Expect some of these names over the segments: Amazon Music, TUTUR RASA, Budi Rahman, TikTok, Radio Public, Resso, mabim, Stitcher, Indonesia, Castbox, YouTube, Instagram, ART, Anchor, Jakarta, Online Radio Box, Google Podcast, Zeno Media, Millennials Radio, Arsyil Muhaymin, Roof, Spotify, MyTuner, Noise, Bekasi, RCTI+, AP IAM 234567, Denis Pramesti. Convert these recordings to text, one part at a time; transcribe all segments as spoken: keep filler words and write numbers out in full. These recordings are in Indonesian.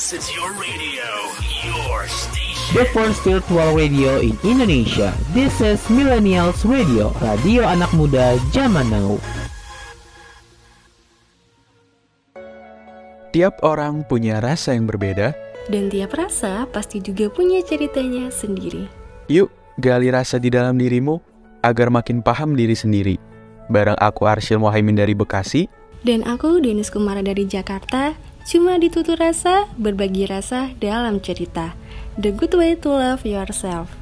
This is your radio, your station. The first virtual radio in Indonesia. This is Millennials Radio, radio anak muda zaman now. Tiap orang punya rasa yang berbeda, dan tiap rasa pasti juga punya ceritanya sendiri. Yuk, gali rasa di dalam dirimu agar makin paham diri sendiri. Bareng aku Arsyil Muhaymin dari Bekasi, dan aku Denis Kumara dari Jakarta. Cuma di Tutur Rasa, berbagi rasa dalam cerita. The good way to love yourself.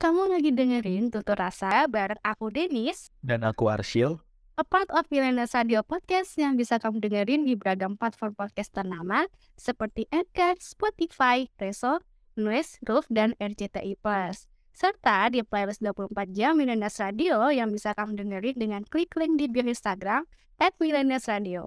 Kamu lagi dengerin Tutur Rasa bareng aku Denis dan aku Arsyil. A part of Millennials Radio Podcast yang bisa kamu dengerin di beragam platform podcast ternama seperti Anchor, Spotify, Resso, Noise, Roof, dan R C T I plus. Serta di playlist dua puluh empat jam Millennials Radio yang bisa kamu dengerin dengan klik link di bio Instagram at Millennials Radio.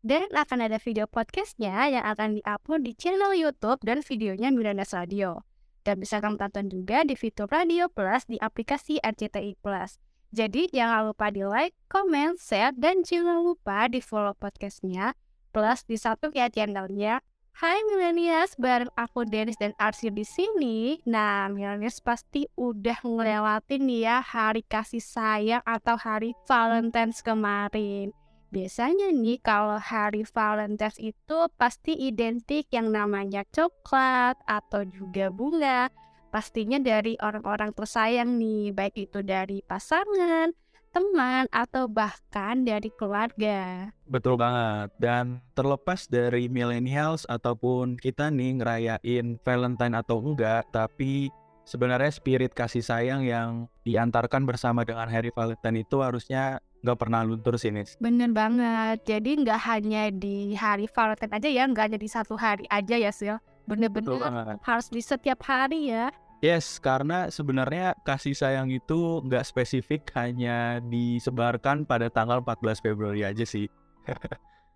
Dan akan ada video podcastnya yang akan diupload di channel YouTube dan videonya Millennials Radio. Dan bisa kamu tonton juga di fitur Radio Plus di aplikasi R C T I plus. Jadi jangan lupa di like, comment, share, dan jangan lupa di follow podcastnya plus di satu ya channelnya. Hai Millennials, bareng aku Denis dan Arsyil di sini. Nah, Millennials pasti udah ngelewatin ya hari kasih sayang atau hari Valentine's kemarin. Biasanya nih kalau hari Valentine's itu pasti identik yang namanya coklat atau juga bunga. Pastinya dari orang-orang tersayang nih, baik itu dari pasangan, teman, atau bahkan dari keluarga. Betul banget, dan terlepas dari millennials ataupun kita nih ngerayain Valentine atau enggak, tapi sebenarnya spirit kasih sayang yang diantarkan bersama dengan hari Valentine itu harusnya nggak pernah luntur sih, Nis. Bener banget, jadi nggak hanya di hari Valentine aja ya, nggak hanya di satu hari aja ya, Sil. Bener-bener harus di setiap hari ya. Yes, karena sebenarnya kasih sayang itu nggak spesifik hanya disebarkan pada tanggal empat belas Februari aja sih.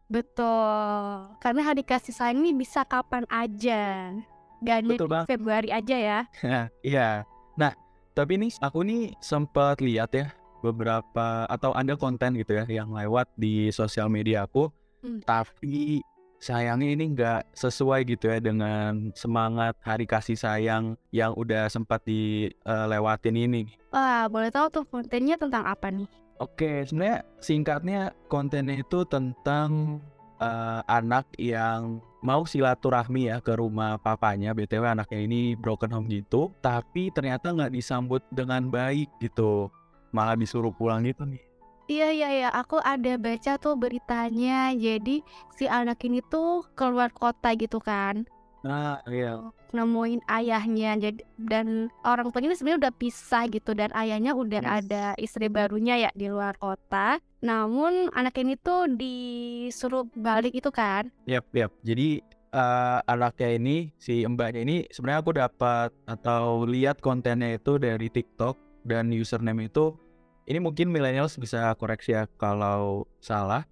Betul, karena hari kasih sayang ini bisa kapan aja. Nggak hanya di Februari aja ya. Iya, nah tapi nih aku nih sempat lihat ya beberapa atau ada konten gitu ya yang lewat di sosial media aku, hmm. tapi sayangnya ini nggak sesuai gitu ya dengan semangat hari kasih sayang yang udah sempat dilewatin uh, ini. Wah, boleh tahu tuh kontennya tentang apa nih? Oke, sebenarnya singkatnya kontennya itu tentang uh, anak yang mau silaturahmi ya ke rumah papanya. B T W anaknya ini broken home gitu, tapi ternyata nggak disambut dengan baik gitu, malah disuruh pulang gitu nih. Iya, iya, iya. Aku ada baca tuh beritanya. Jadi si anak ini tuh keluar kota gitu kan. Ah, iya. Nemuin ayahnya. Jadi, dan orang tuanya sebenarnya udah pisah gitu. Dan ayahnya udah yes. ada istri barunya ya di luar kota. Namun anak ini tuh disuruh balik itu kan. Yap, yap. Jadi uh, anaknya ini, si mbaknya ini sebenarnya aku dapat atau lihat kontennya itu dari TikTok. Dan username itu, ini mungkin millennials bisa koreksi ya kalau salah.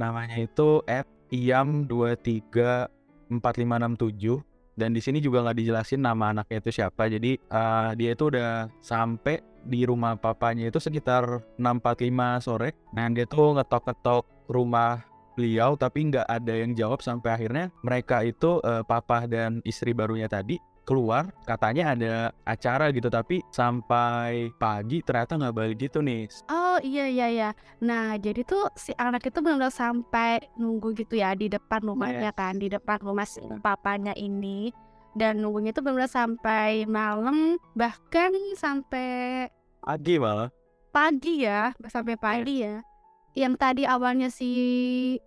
Namanya itu A P I A M dua tiga empat lima enam tujuh. Dan di sini juga nggak dijelasin nama anaknya itu siapa. Jadi uh, dia itu udah sampai di rumah papanya itu sekitar enam empat puluh lima sore. Nah dia tuh ngetok-ngetok rumah beliau tapi nggak ada yang jawab. Sampai akhirnya mereka itu uh, papa dan istri barunya tadi keluar, katanya ada acara gitu, tapi sampai pagi ternyata nggak balik gitu nih. Oh iya iya iya. Nah jadi tuh si anak itu benar-benar sampai nunggu gitu ya di depan rumahnya yes. kan, di depan rumah si papanya ini, dan nunggunya tuh benar-benar sampai malam, bahkan sampai pagi malah. Pagi ya, sampai pagi ya. Yang tadi awalnya si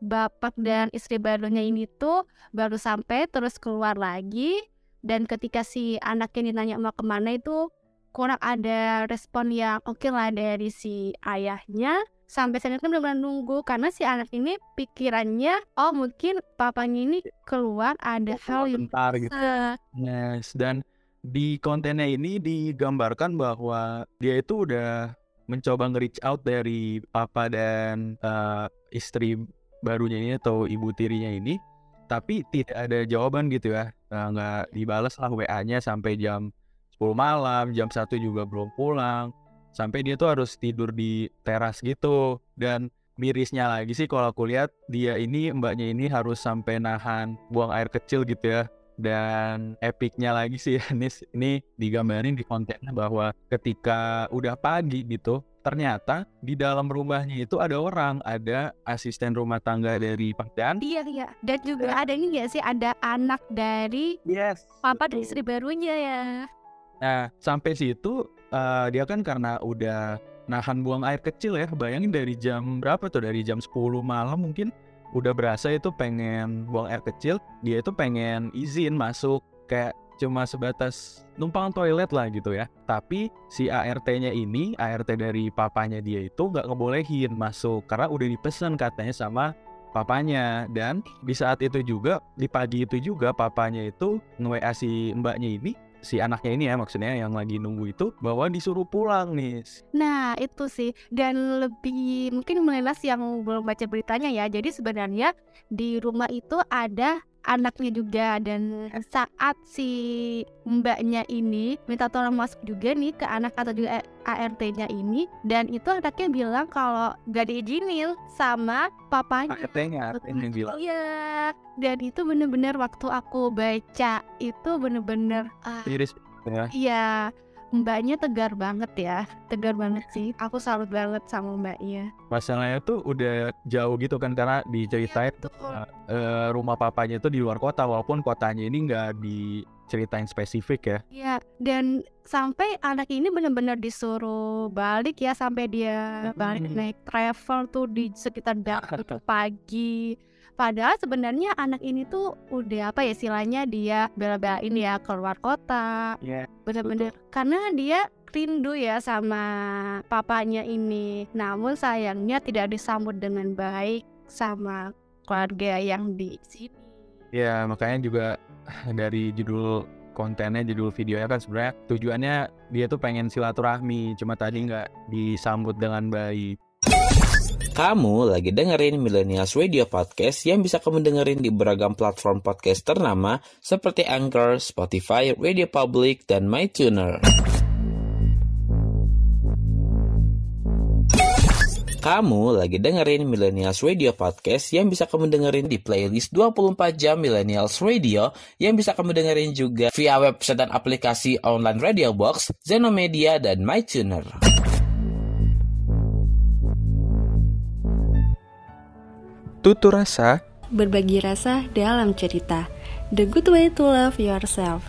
bapak dan istri barunya ini tuh baru sampai terus keluar lagi. Dan ketika si anaknya ditanya mau kemana itu kurang ada respon yang oke okay lah dari si ayahnya. Sampai saat ini benar-benar nunggu karena si anak ini pikirannya, oh mungkin papanya ini keluar ada oh, hal yang bentar gitu. Yes, dan di kontennya ini digambarkan bahwa dia itu udah mencoba nge-reach out dari papa dan uh, istri barunya ini atau ibu tirinya ini. Tapi tidak ada jawaban gitu ya, nah, nggak dibalas lah W A-nya sampai jam sepuluh malam, jam satu juga belum pulang. Sampai dia tuh harus tidur di teras gitu. Dan mirisnya lagi sih kalau aku lihat, dia ini mbaknya ini harus sampai nahan buang air kecil gitu ya. Dan epicnya lagi sih Anis, ini digambarin di kontennya bahwa ketika udah pagi gitu, ternyata di dalam rumahnya itu ada orang, ada asisten rumah tangga dari Pak Dan. Iya, iya. Dan juga ya, ada ini nggak sih, ada anak dari yes, papa dari istri barunya ya. Nah, sampai situ uh, dia kan karena udah nahan buang air kecil ya, bayangin dari jam berapa tuh, dari jam sepuluh malam mungkin udah berasa itu pengen buang air kecil, dia itu pengen izin masuk kayak cuma sebatas numpang toilet lah gitu ya. Tapi si A R T-nya ini, A R T dari papanya dia itu nggak ngebolehin masuk karena udah dipesan katanya sama papanya. Dan di saat itu juga, di pagi itu juga papanya itu nge-W A si mbaknya ini, si anaknya ini ya maksudnya yang lagi nunggu itu, bahwa disuruh pulang nih. Nah itu sih, dan lebih mungkin melelas yang belum baca beritanya ya. Jadi sebenarnya di rumah itu ada anaknya juga, dan saat si mbaknya ini minta tolong masuk juga nih ke anak atau juga A R T-nya ini, dan itu anaknya bilang kalau gak diizinin sama papanya. A R T-nya, A R T-nya bilang. Iya, dan itu bener-bener waktu aku baca itu bener-bener uh, iris ya. Iya, mbaknya tegar banget ya, tegar banget sih. Aku salut banget sama mbaknya. Masalahnya tuh udah jauh gitu kan, karena diceritain ya, uh, rumah papanya tuh di luar kota, walaupun kotanya ini nggak diceritain spesifik ya. Iya, dan sampai anak ini benar-benar disuruh balik ya, sampai dia balik naik travel tuh di sekitar jam pagi. Padahal sebenarnya anak ini tuh udah apa ya, istilahnya dia bela-belain ya keluar kota. Yeah, bener-bener betul. Karena dia rindu ya sama papanya ini. Namun sayangnya tidak disambut dengan baik sama keluarga yang di sini. Ya yeah, makanya juga dari judul kontennya, judul videonya kan sebenarnya tujuannya dia tuh pengen silaturahmi, cuma tadi nggak disambut dengan baik. Kamu lagi dengerin Millennials Radio Podcast yang bisa kamu dengerin di beragam platform podcast ternama seperti Anchor, Spotify, Radio Public, dan MyTuner. Kamu lagi dengerin Millennials Radio Podcast yang bisa kamu dengerin di playlist dua puluh empat jam Millennials Radio yang bisa kamu dengerin juga via website dan aplikasi Online Radio Box, Zeno Media, dan MyTuner. Tutur Rasa, berbagi rasa dalam cerita. The good way to love yourself.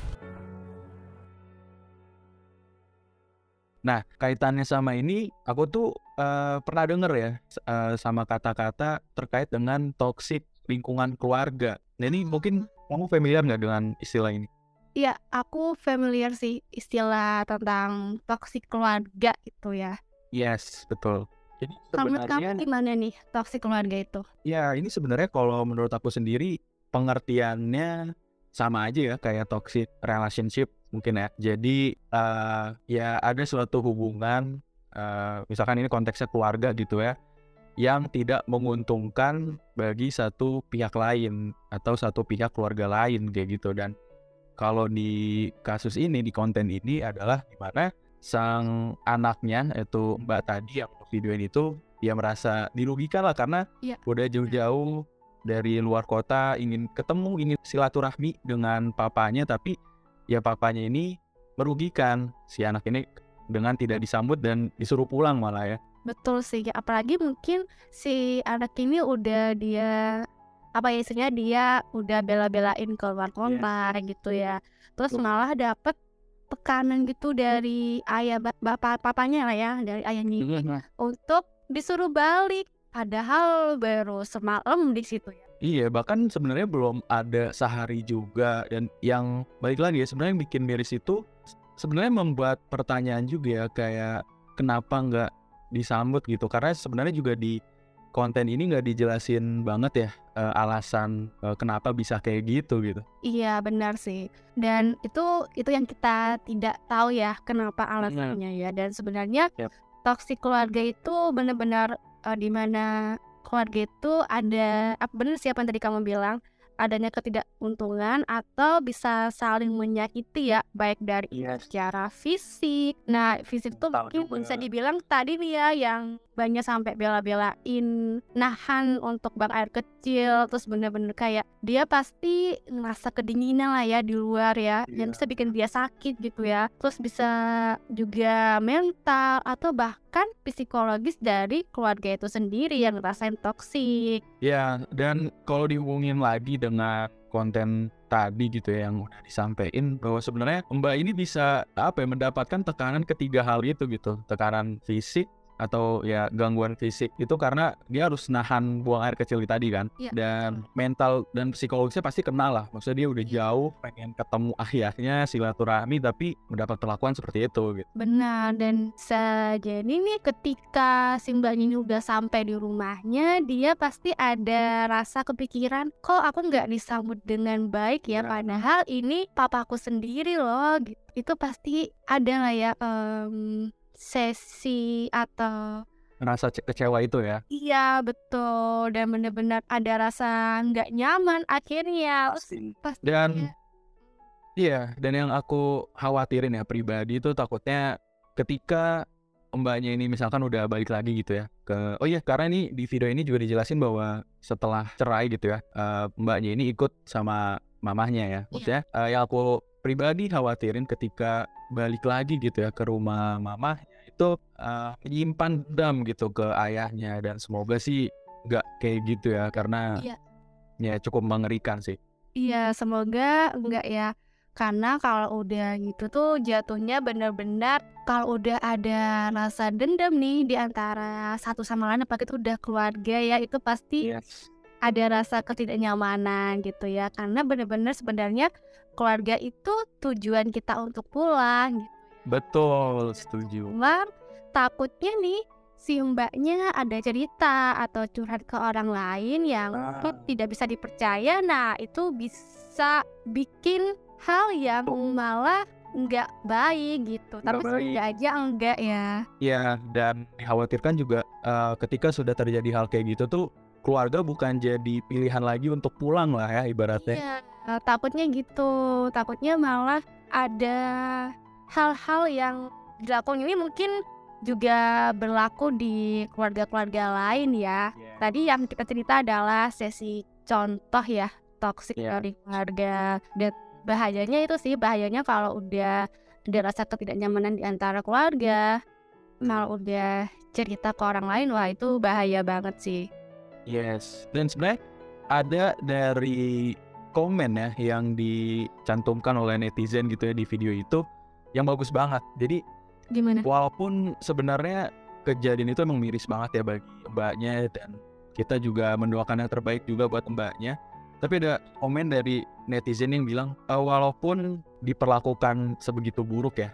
Nah, kaitannya sama ini, aku tuh uh, pernah denger ya uh, sama kata-kata terkait dengan toksik lingkungan keluarga. Nah, ini mungkin kamu familiar nggak dengan istilah ini? Iya, aku familiar sih istilah tentang toksik keluarga itu ya. Yes, betul. Jadi sebenarnya gimana nih toksik keluarga itu? Ya, ini sebenarnya kalau menurut aku sendiri pengertiannya sama aja ya kayak toxic relationship mungkin ya. Jadi uh, ya ada suatu hubungan, uh, misalkan ini konteksnya keluarga gitu ya, yang tidak menguntungkan bagi satu pihak lain atau satu pihak keluarga lain kayak gitu. Dan kalau di kasus ini, di konten ini adalah dimana sang anaknya itu mbak tadi yang videoin itu, dia merasa dirugikan lah karena ya, udah jauh-jauh dari luar kota, ingin ketemu, ingin silaturahmi dengan papanya, tapi ya papanya ini merugikan si anak ini dengan tidak disambut dan disuruh pulang malah ya. Betul sih, apalagi mungkin si anak ini udah dia apa ya, istilahnya dia udah bela-belain keluar kota ya, gitu ya. Terus malah dapet tekanan gitu dari ayah bapak papanya lah ya, dari ayahnya untuk disuruh balik, padahal baru semalam di situ ya. Iya, bahkan sebenarnya belum ada sehari juga. Dan yang balik lagi ya, sebenarnya yang bikin miris itu sebenarnya membuat pertanyaan juga ya, kayak kenapa nggak disambut gitu, karena sebenarnya juga di konten ini nggak dijelasin banget ya uh, alasan uh, kenapa bisa kayak gitu gitu. Iya benar sih, dan itu itu yang kita tidak tahu ya kenapa alasannya ya. Dan sebenarnya yep, toksik keluarga itu benar-benar uh, di mana keluarga itu ada apa, benar sih apa yang tadi kamu bilang, adanya ketidakuntungan atau bisa saling menyakiti ya, baik dari yes, secara fisik. Nah fisik itu mungkin bisa dibilang tadi nih ya yang banyak sampai bela-belain nahan untuk buang air kecil, terus bener-bener kayak dia pasti ngerasa kedinginan lah ya di luar ya, dan bisa bikin dia sakit gitu ya. Terus bisa juga mental atau bahkan psikologis dari keluarga itu sendiri yang ngerasain toksik. Ya, dan kalau dihubungin lagi dengan konten tadi gitu ya yang udah disampaikan, bahwa sebenarnya Mbak ini bisa apa ya, mendapatkan tekanan ketiga hal itu gitu, tekanan fisik atau ya gangguan fisik itu karena dia harus nahan buang air kecil tadi kan ya. Dan mental dan psikologisnya pasti kena lah, maksudnya dia udah jauh pengen ketemu ayahnya silaturahmi tapi mendapat perlakuan seperti itu gitu. Benar, dan saja ini ketika si Mbak ini udah sampai di rumahnya, dia pasti ada rasa kepikiran kok aku nggak disambut dengan baik ya, ya. Padahal ini papaku sendiri loh gitu. Itu pasti ada lah ya um... sesi atau rasa kecewa itu ya. Iya betul, dan benar-benar ada rasa nggak nyaman akhirnya pastinya. Dan iya, dan yang aku khawatirin ya pribadi itu takutnya ketika mbaknya ini misalkan udah balik lagi gitu ya ke, oh iya karena ini di video ini juga dijelasin bahwa setelah cerai gitu ya uh, mbaknya ini ikut sama mamahnya ya, maksudnya iya. uh, yang aku pribadi khawatirin ketika balik lagi gitu ya ke rumah mama itu uh, menyimpan dendam gitu ke ayahnya, dan semoga sih nggak kayak gitu ya karena iya. ya cukup mengerikan sih. Iya semoga nggak ya, karena kalau udah gitu tuh jatuhnya benar-benar kalau udah ada rasa dendam nih di antara satu sama lain apalagi itu udah keluarga ya, itu pasti yes. ada rasa ketidaknyamanan gitu ya, karena benar-benar sebenarnya keluarga itu tujuan kita untuk pulang gitu. Betul, setuju. Cuman takutnya nih si mbaknya ada cerita atau curhat ke orang lain yang ah. tidak bisa dipercaya. Nah itu bisa bikin hal yang malah nggak baik gitu, nggak tapi semoga aja enggak ya. Ya, dan dikhawatirkan juga uh, ketika sudah terjadi hal kayak gitu tuh keluarga bukan jadi pilihan lagi untuk pulang lah ya ibaratnya. Iya, takutnya gitu, takutnya malah ada hal-hal yang dilakukan ini mungkin juga berlaku di keluarga-keluarga lain ya. Yeah. Tadi yang kita cerita adalah sesi contoh ya, toksik yeah. dari keluarga. Dan bahayanya itu sih, bahayanya kalau udah ada rasa ketidaknyamanan di antara keluarga, kalau udah cerita ke orang lain, wah itu bahaya banget sih. Yes, dan sebenarnya ada dari komen ya yang dicantumkan oleh netizen gitu ya di video itu yang bagus banget. Jadi gimana? Walaupun sebenarnya kejadian itu emang miris banget ya bagi mbaknya, dan kita juga mendoakan yang terbaik juga buat mbaknya. Tapi ada komen dari netizen yang bilang e, walaupun diperlakukan sebegitu buruk ya,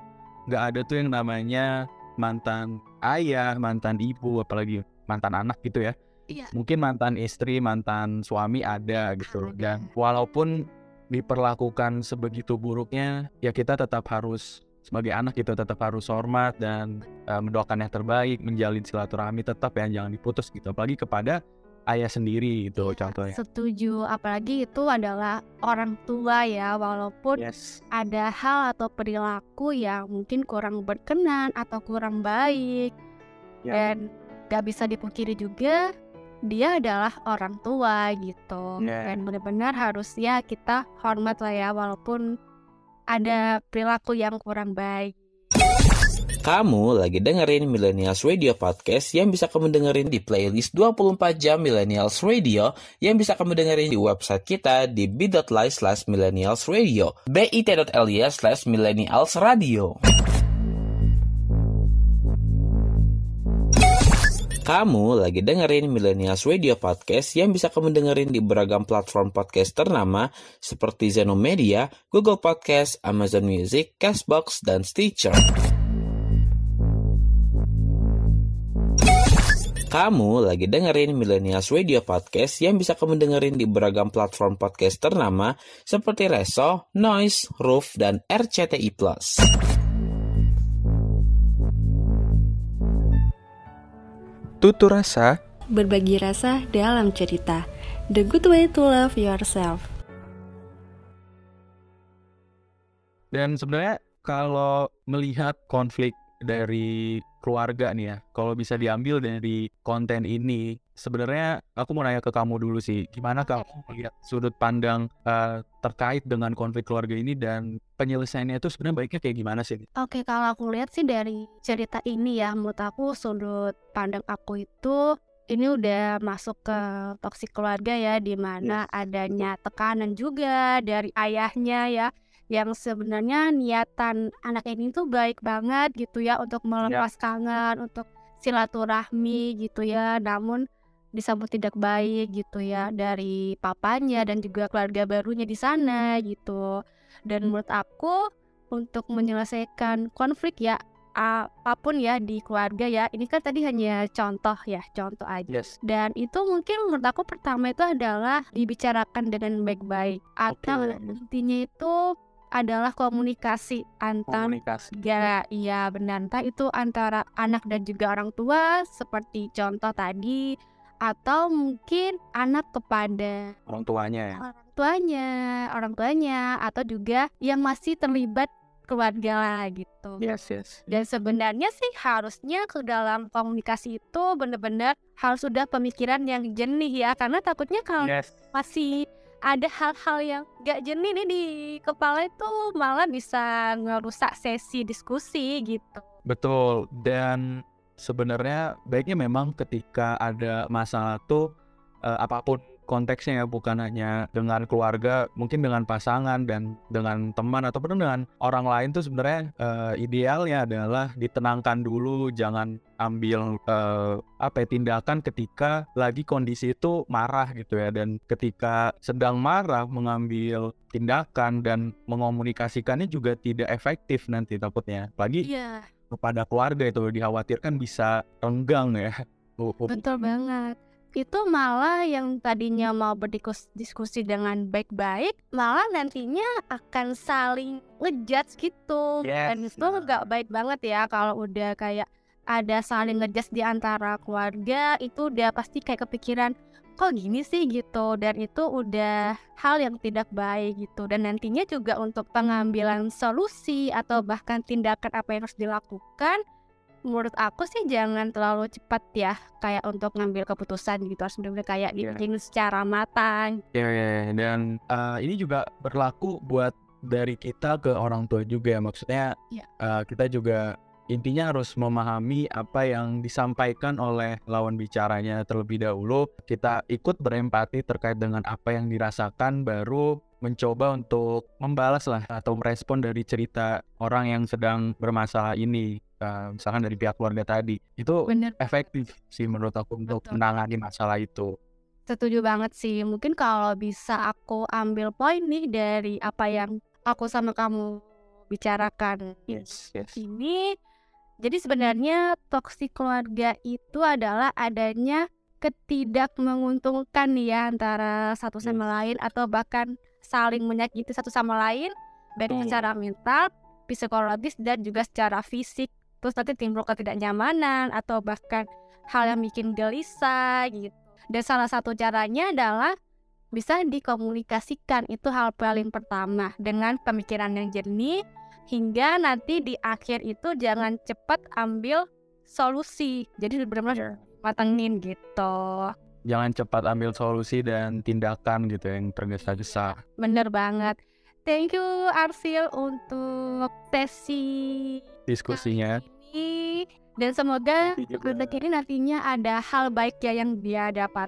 nggak ada tuh yang namanya mantan ayah, mantan ibu, apalagi mantan anak gitu ya. Iya. Mungkin mantan istri, mantan suami ada gitu. Dan walaupun diperlakukan sebegitu buruknya, ya kita tetap harus sebagai anak kita tetap harus hormat dan uh, mendoakan yang terbaik, menjalin silaturahmi tetap ya, jangan diputus gitu. Apalagi kepada ayah sendiri gitu contohnya. Setuju, apalagi itu adalah orang tua ya, walaupun yes. ada hal atau perilaku yang mungkin kurang berkenan atau kurang baik yeah. dan gak bisa dipungkiri juga dia adalah orang tua gitu yeah. dan benar-benar harusnya kita hormat lah ya walaupun ada perilaku yang kurang baik. Kamu lagi dengerin Millennials Radio Podcast yang bisa kamu dengerin di playlist dua puluh empat jam Millennials Radio yang bisa kamu dengerin di website kita di b i dot l y slash millennials radio bit dot l y slash millennials radio. Kamu lagi dengerin Millennials Radio Podcast yang bisa kamu dengerin di beragam platform podcast ternama seperti Zeno Media, Google Podcast, Amazon Music, Castbox, dan Stitcher. Kamu lagi dengerin Millennials Radio Podcast yang bisa kamu dengerin di beragam platform podcast ternama seperti Resso, Noise, Roof, dan R C T I plus. Tutur Rasa, berbagi rasa dalam cerita. The good way to love yourself. Dan sebenarnya kalau melihat konflik dari keluarga nih ya, kalau bisa diambil dari konten ini, sebenarnya aku mau nanya ke kamu dulu sih, gimana kamu melihat sudut pandang uh, terkait dengan konflik keluarga ini dan penyelesaiannya itu sebenarnya baiknya kayak gimana sih? Oke, kalau aku lihat sih dari cerita ini ya, menurut aku sudut pandang aku itu ini udah masuk ke toksik keluarga ya, di mana adanya tekanan juga dari ayahnya ya, yang sebenarnya niatan anak ini tuh baik banget gitu ya, untuk melepas kangen, untuk silaturahmi gitu ya, namun disambut tidak baik gitu ya dari papanya dan juga keluarga barunya di sana gitu. Dan menurut aku untuk menyelesaikan konflik ya, apapun ya di keluarga ya, ini kan tadi hanya contoh ya, contoh aja. Yes. Dan itu mungkin menurut aku pertama itu adalah dibicarakan dengan baik-baik, atau okay, intinya itu adalah komunikasi antar komunikasi. Ya, iya benar, entah itu antara anak dan juga orang tua seperti contoh tadi, atau mungkin anak kepada orang tuanya ya, orang tuanya orang tuanya atau juga yang masih terlibat keluarga lah gitu. Yes, yes. Dan sebenarnya sih harusnya ke dalam komunikasi itu benar-benar harus sudah pemikiran yang jernih ya, karena takutnya kalau yes, masih ada hal-hal yang gak jernih nih di kepala itu malah bisa ngerusak sesi diskusi gitu. Betul. Dan sebenarnya baiknya memang ketika ada masalah tuh uh, apapun konteksnya ya, bukan hanya dengan keluarga, mungkin dengan pasangan dan dengan teman ataupun dengan orang lain tuh sebenarnya uh, idealnya adalah ditenangkan dulu, jangan ambil uh, apa ya, tindakan ketika lagi kondisi itu marah gitu ya, dan ketika sedang marah mengambil tindakan dan mengomunikasikannya juga tidak efektif nanti takutnya, apalagi yeah, kepada keluarga itu dikhawatirkan bisa renggang ya. Betul banget. Itu malah yang tadinya mau berdiskusi dengan baik-baik malah nantinya akan saling ngejudge gitu. Yes. Dan itu gak baik banget ya, kalau udah kayak ada saling ngejudge di antara keluarga, itu udah pasti kayak kepikiran kok gini sih gitu, dan itu udah hal yang tidak baik gitu. Dan nantinya juga untuk pengambilan solusi atau bahkan tindakan apa yang harus dilakukan, menurut aku sih jangan terlalu cepat ya, kayak untuk ngambil keputusan gitu, harus benar-benar kayak dipikirin yeah, secara matang. Iya, yeah, yeah, yeah. Dan uh, ini juga berlaku buat dari kita ke orang tua juga ya, maksudnya yeah, uh, kita juga intinya harus memahami apa yang disampaikan oleh lawan bicaranya terlebih dahulu. Kita ikut berempati terkait dengan apa yang dirasakan, baru mencoba untuk membalas lah atau merespon dari cerita orang yang sedang bermasalah ini. Uh, misalkan dari pihak keluarga tadi itu bener, efektif sih menurut aku untuk betul, menangani masalah itu. Setuju banget sih. Mungkin kalau bisa aku ambil poin nih dari apa yang aku sama kamu bicarakan. Yes, yes. Ini jadi sebenarnya toksik keluarga itu adalah adanya ketidak menguntungkan ya antara satu sama yes, lain, atau bahkan saling menyakiti satu sama lain, baik hmm, secara mental, psikologis, dan juga secara fisik. Terus nanti timbul ketidaknyamanan atau bahkan hal yang bikin gelisah gitu. Dan salah satu caranya adalah bisa dikomunikasikan, itu hal paling pertama, dengan pemikiran yang jernih, hingga nanti di akhir itu jangan cepat ambil solusi. Jadi benar-benar matengin gitu. Jangan cepat ambil solusi dan tindakan gitu yang tergesa-gesa. Bener banget. Thank you Arsyil untuk sesi diskusinya ini, dan semoga konten ini nantinya ada hal baik ya yang dia dapat.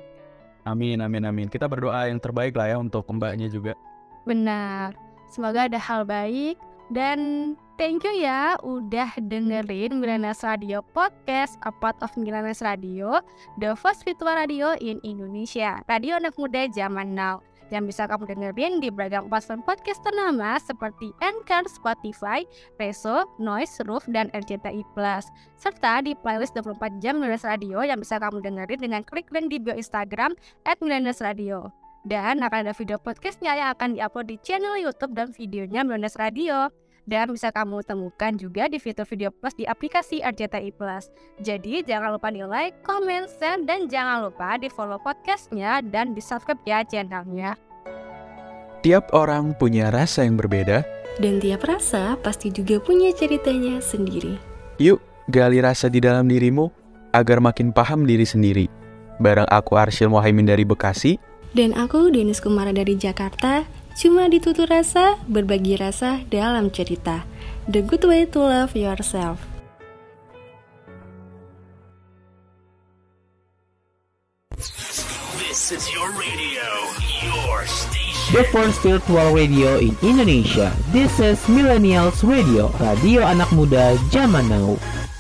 Amin, amin, amin. Kita berdoa yang terbaik lah ya untuk mbaknya juga. Benar, semoga ada hal baik. Dan thank you ya udah dengerin Millennials Radio Podcast, a part of Millennials Radio, the first virtual radio in Indonesia, radio anak muda zaman now, yang bisa kamu dengerin di beragam platform podcast ternama seperti Anchor, Spotify, Resso, Noise, Roof, dan R C T I plus. Serta di playlist dua puluh empat jam Millennials Radio yang bisa kamu dengerin dengan klik link di bio Instagram at millennials radio. Dan akan ada video podcastnya yang akan diupload di channel YouTube dan videonya Millennials Radio. Dan bisa kamu temukan juga di fitur video plus di aplikasi R C T I plus. Jadi jangan lupa di like, comment, share, dan jangan lupa di follow podcastnya dan di subscribe ya channelnya. Tiap orang punya rasa yang berbeda, dan tiap rasa pasti juga punya ceritanya sendiri. Yuk Gali rasa di dalam dirimu agar makin paham diri sendiri. Bareng aku Arsyil Muhaymin dari Bekasi. Dan aku Denis Kumara dari Jakarta. Cuma di Tutur Rasa, berbagi rasa dalam cerita. The good way to love yourself. This is your radio, your station. The first virtual radio in Indonesia. This is Millennials Radio, radio anak muda zaman now.